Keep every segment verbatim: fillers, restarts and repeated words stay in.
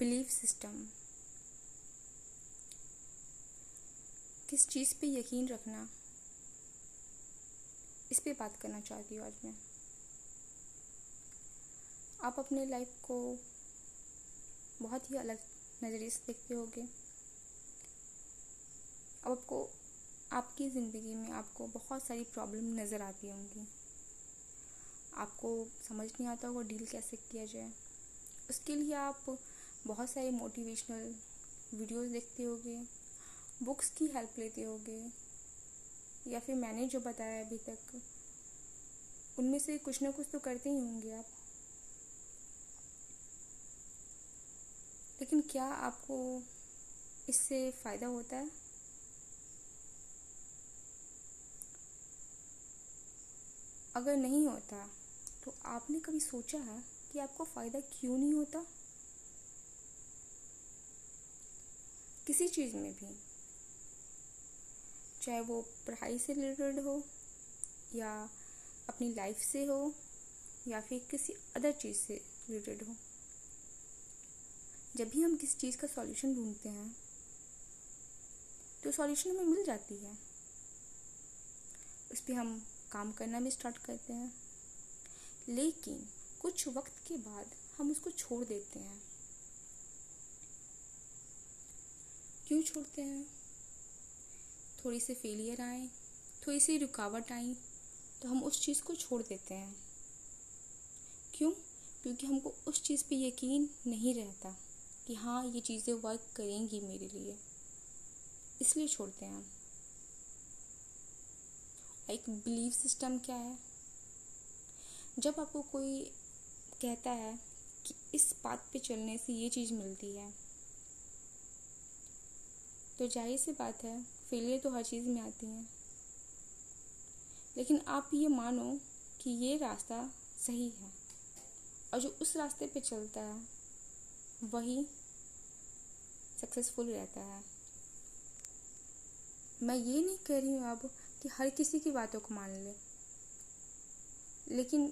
Belief system, किस चीज़ पे यकीन रखना, इस पे बात करना चाहती हूँ आज मैं। आप अपने लाइफ को बहुत ही अलग नज़रिए से देखते होंगे। अब आपको आपकी ज़िंदगी में आपको बहुत सारी प्रॉब्लम नज़र आती होंगी, आपको समझ नहीं आता होगा डील कैसे किया जाए। उसके लिए आप बहुत सारे मोटिवेशनल वीडियोस देखते होगे, बुक्स की हेल्प लेते होगे, या फिर मैंने जो बताया अभी तक उनमें से कुछ ना कुछ तो करते ही होंगे आप। लेकिन क्या आपको इससे फ़ायदा होता है? अगर नहीं होता तो आपने कभी सोचा है कि आपको फ़ायदा क्यों नहीं होता? किसी चीज़ में भी, चाहे वो पढ़ाई से रिलेटेड हो या अपनी लाइफ से हो या फिर किसी अदर चीज़ से रिलेटेड हो, जब भी हम किसी चीज़ का सॉल्यूशन ढूंढते हैं तो सॉल्यूशन हमें मिल जाती है, उस पर हम काम करना भी स्टार्ट करते हैं। लेकिन कुछ वक्त के बाद हम उसको छोड़ देते हैं। क्यों छोड़ते हैं? थोड़ी सी फेलियर आए, थोड़ी सी रुकावट आई तो हम उस चीज़ को छोड़ देते हैं। क्यों? क्योंकि हमको उस चीज़ पे यकीन नहीं रहता कि हाँ ये चीज़ें वर्क करेंगी मेरे लिए, इसलिए छोड़ते हैं। एक बिलीफ सिस्टम क्या है? जब आपको कोई कहता है कि इस बात पे चलने से ये चीज़ मिलती है, तो जाहिर सी बात है फेलियर तो हर चीज़ में आती है, लेकिन आप ये मानो कि ये रास्ता सही है और जो उस रास्ते पे चलता है वही सक्सेसफुल रहता है। मैं ये नहीं कह रही हूँ अब कि हर किसी की बातों को मान ले, लेकिन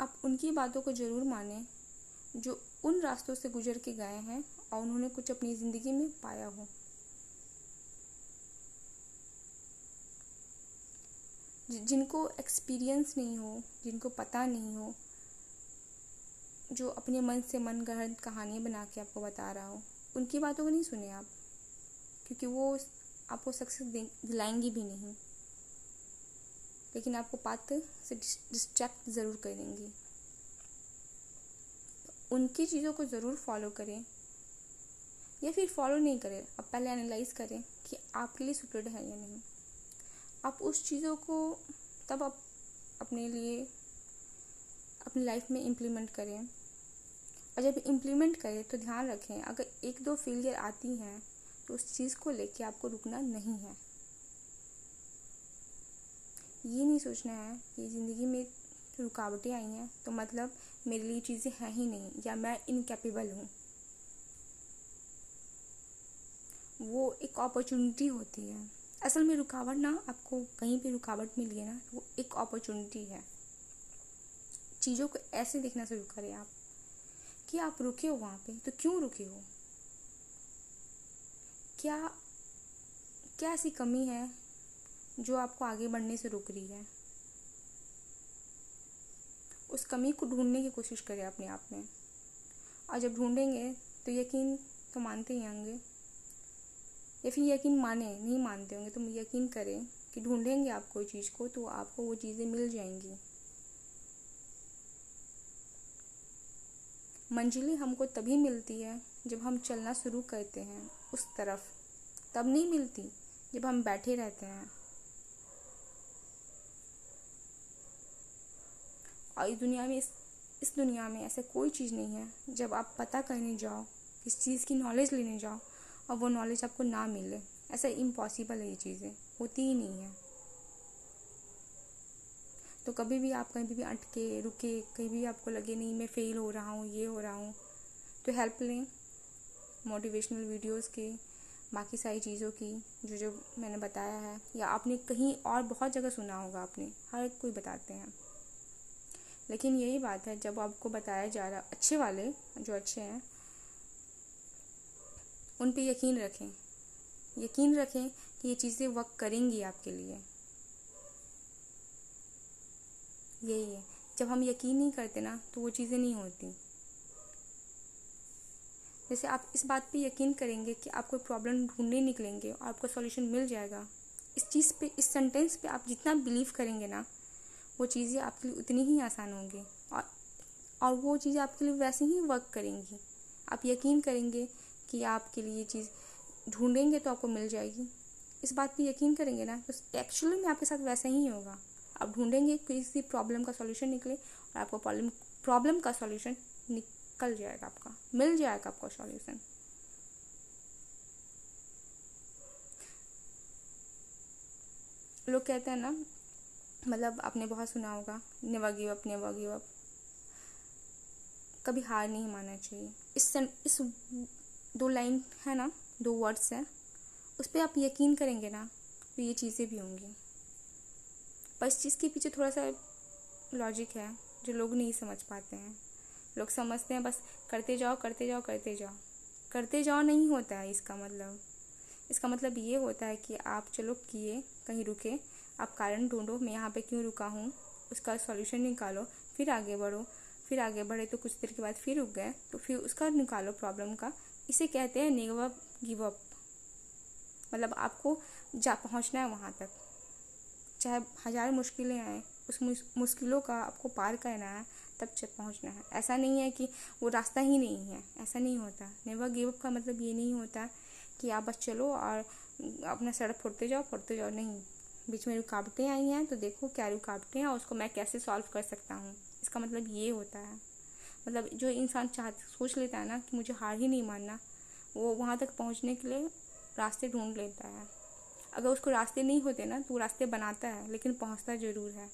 आप उनकी बातों को ज़रूर माने जो उन रास्तों से गुजर के गए हैं और उन्होंने कुछ अपनी ज़िंदगी में पाया हो। जिनको एक्सपीरियंस नहीं हो, जिनको पता नहीं हो, जो अपने मन से मन गढ़ंत कहानियाँ बना के आपको बता रहा हो, उनकी बातों को नहीं सुने आप, क्योंकि वो आपको सक्सेस दिलाएंगी भी नहीं, लेकिन आपको बात से डिस्ट्रैक्ट ज़रूर करेंगी। उनकी चीज़ों को ज़रूर फॉलो करें, या फिर फॉलो नहीं करें, आप पहले एनालाइज करें कि आपके लिए सुटेड है या नहीं। आप उस चीज़ों को तब आप अपने लिए अपनी लाइफ में इम्प्लीमेंट करें, और जब इम्प्लीमेंट करें तो ध्यान रखें अगर एक दो फेलियर आती हैं तो उस चीज़ को लेके आपको रुकना नहीं है। ये नहीं सोचना है कि ज़िंदगी में रुकावटें आई हैं तो मतलब मेरे लिए चीज़ें हैं ही नहीं, या मैं इनकैपेबल हूँ। वो एक अपॉर्चुनिटी होती है। असल में रुकावट ना, आपको कहीं पे रुकावट मिली है ना, वो एक अपॉर्चुनिटी है। चीज़ों को ऐसे देखना शुरू करें आप कि आप रुके हो वहाँ पे तो क्यों रुके हो, क्या क्या ऐसी कमी है जो आपको आगे बढ़ने से रोक रही है। उस कमी को ढूंढने की कोशिश करें अपने आप में, और जब ढूंढेंगे तो यकीन तो मानते ही होंगे, या फिर यकीन माने नहीं मानते होंगे तो यकीन करें कि ढूंढेंगे आप कोई चीज़ को तो आपको वो चीज़ें मिल जाएंगी। मंजिलें हमको तभी मिलती है जब हम चलना शुरू करते हैं उस तरफ, तब नहीं मिलती जब हम बैठे रहते हैं। और इस दुनिया में इस, इस दुनिया में ऐसा कोई चीज़ नहीं है जब आप पता करने जाओ, किस चीज़ की नॉलेज लेने जाओ और वो नॉलेज आपको ना मिले। ऐसा इम्पॉसिबल है, ये चीज़ें होती ही नहीं है। तो कभी भी आप कहीं भी अटके रुके, कहीं भी आपको लगे नहीं मैं फेल हो रहा हूँ, ये हो रहा हूँ, तो हेल्प लें मोटिवेशनल वीडियोस के, बाकी सारी चीज़ों की जो जो मैंने बताया है, या आपने कहीं और बहुत जगह सुना होगा, आपने हर कोई बताते हैं। लेकिन यही बात है, जब आपको बताया जा रहा अच्छे वाले जो अच्छे हैं उन पे यकीन रखें, यकीन रखें कि ये चीज़ें वर्क करेंगी आपके लिए। यही है, जब हम यकीन नहीं करते ना तो वो चीज़ें नहीं होती। जैसे आप इस बात पे यकीन करेंगे कि आप कोई प्रॉब्लम ढूंढने निकलेंगे और आपको सॉल्यूशन मिल जाएगा, इस चीज़ पे, इस सेंटेंस पे आप जितना बिलीव करेंगे ना वो चीज़ें आपके लिए उतनी ही आसान होंगी और और वो चीज़ें आपके लिए वैसे ही वर्क करेंगी। आप यकीन करेंगे कि आपके लिए ये चीज़ ढूंढेंगे तो आपको मिल जाएगी, इस बात पे यकीन करेंगे ना तो एक्चुअली में आपके साथ वैसा ही होगा। आप ढूंढेंगे किसी प्रॉब्लम का सॉल्यूशन निकले और आपको प्रॉब्लम प्रॉब्लम का सॉल्यूशन निकल जाएगा, आपका मिल जाएगा आपका सॉल्यूशन। लोग कहते हैं ना, मतलब आपने बहुत सुना होगा, never give up never give up. कभी हार नहीं मानना चाहिए। इस इस दो लाइन है ना, दो वर्ड्स हैं, उस पर आप यकीन करेंगे ना तो ये चीज़ें भी होंगी। पर इस चीज़ के पीछे थोड़ा सा लॉजिक है जो लोग नहीं समझ पाते हैं। लोग समझते हैं बस करते जाओ करते जाओ करते जाओ करते जाओ नहीं होता है इसका मतलब। इसका मतलब ये होता है कि आप चलो किए, कहीं रुके, आप कारण ढूंढो मैं यहाँ पे क्यों रुका हूँ, उसका सॉल्यूशन निकालो, फिर आगे बढ़ो, फिर आगे बढ़े तो कुछ देर के बाद फिर रुक गए तो फिर उसका निकालो प्रॉब्लम का। इसे कहते हैं नेवर गिव अप। मतलब आपको जा पहुँचना है वहाँ तक, चाहे हज़ार मुश्किलें आएँ, उस मुश्किलों का आपको पार करना है, तब जब पहुँचना है। ऐसा नहीं है कि वो रास्ता ही नहीं है, ऐसा नहीं होता। नेवर गिव अप का मतलब ये नहीं होता कि आप बस चलो और अपना सड़क फोड़ते जाओ फोड़ते जाओ। नहीं, बीच में रुकावटें आई हैं तो देखो क्या रुकावटें हैं और उसको मैं कैसे सॉल्व कर सकता हूँ, इसका मतलब ये होता है। मतलब जो इंसान चाह सोच लेता है ना कि मुझे हार ही नहीं मानना, वो वहाँ तक पहुँचने के लिए रास्ते ढूंढ लेता है। अगर उसको रास्ते नहीं होते ना तो रास्ते बनाता है, लेकिन पहुंचता जरूर है।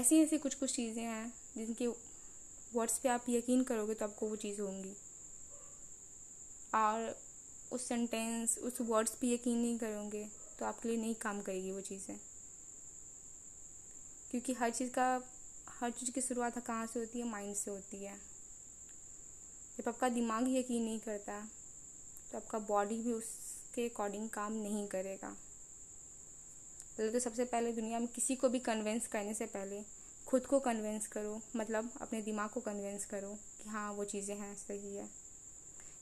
ऐसी ऐसी कुछ कुछ चीज़ें हैं जिनके वर्ड्स पे आप यकीन करोगे तो आपको वो चीज़ होंगी। और उस सेंटेंस, उस वर्ड्स पे यकीन नहीं करोगे तो आपके लिए नहीं काम करेगी वो चीज़ें। क्योंकि हर चीज़ का हर चीज़ की शुरुआत कहाँ से होती है? माइंड से होती है। जब आपका दिमाग यकीन नहीं करता तो आपका बॉडी भी उसके अकॉर्डिंग काम नहीं करेगा। पहले तो सबसे पहले दुनिया में किसी को भी कन्विंस करने से पहले खुद को कन्विंस करो, मतलब अपने दिमाग को कन्विंस करो कि हाँ वो चीज़ें हैं, सही है।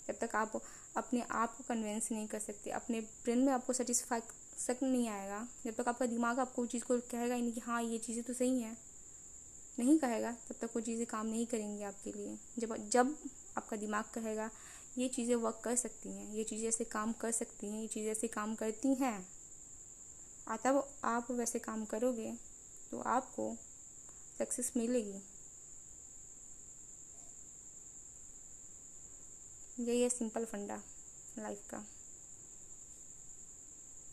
जब तक आप अपने आप को कन्विंस नहीं कर सकते, अपने ब्रेन में आपको सेटिस्फैक्शन नहीं आएगा, जब तक आपका दिमाग आपको उस चीज़ को कहेगा ही नहीं कि हाँ ये चीज़ें तो सही हैं, नहीं कहेगा, तब तक वो चीज़ें काम नहीं करेंगी आपके लिए। जब जब आपका दिमाग कहेगा ये चीज़ें वर्क कर सकती हैं, ये चीज़ें ऐसे काम कर सकती हैं, ये चीज़ें ऐसे काम करती हैं, और तब आप वैसे काम करोगे तो आपको सक्सेस मिलेगी। यही है सिंपल फंडा लाइफ का।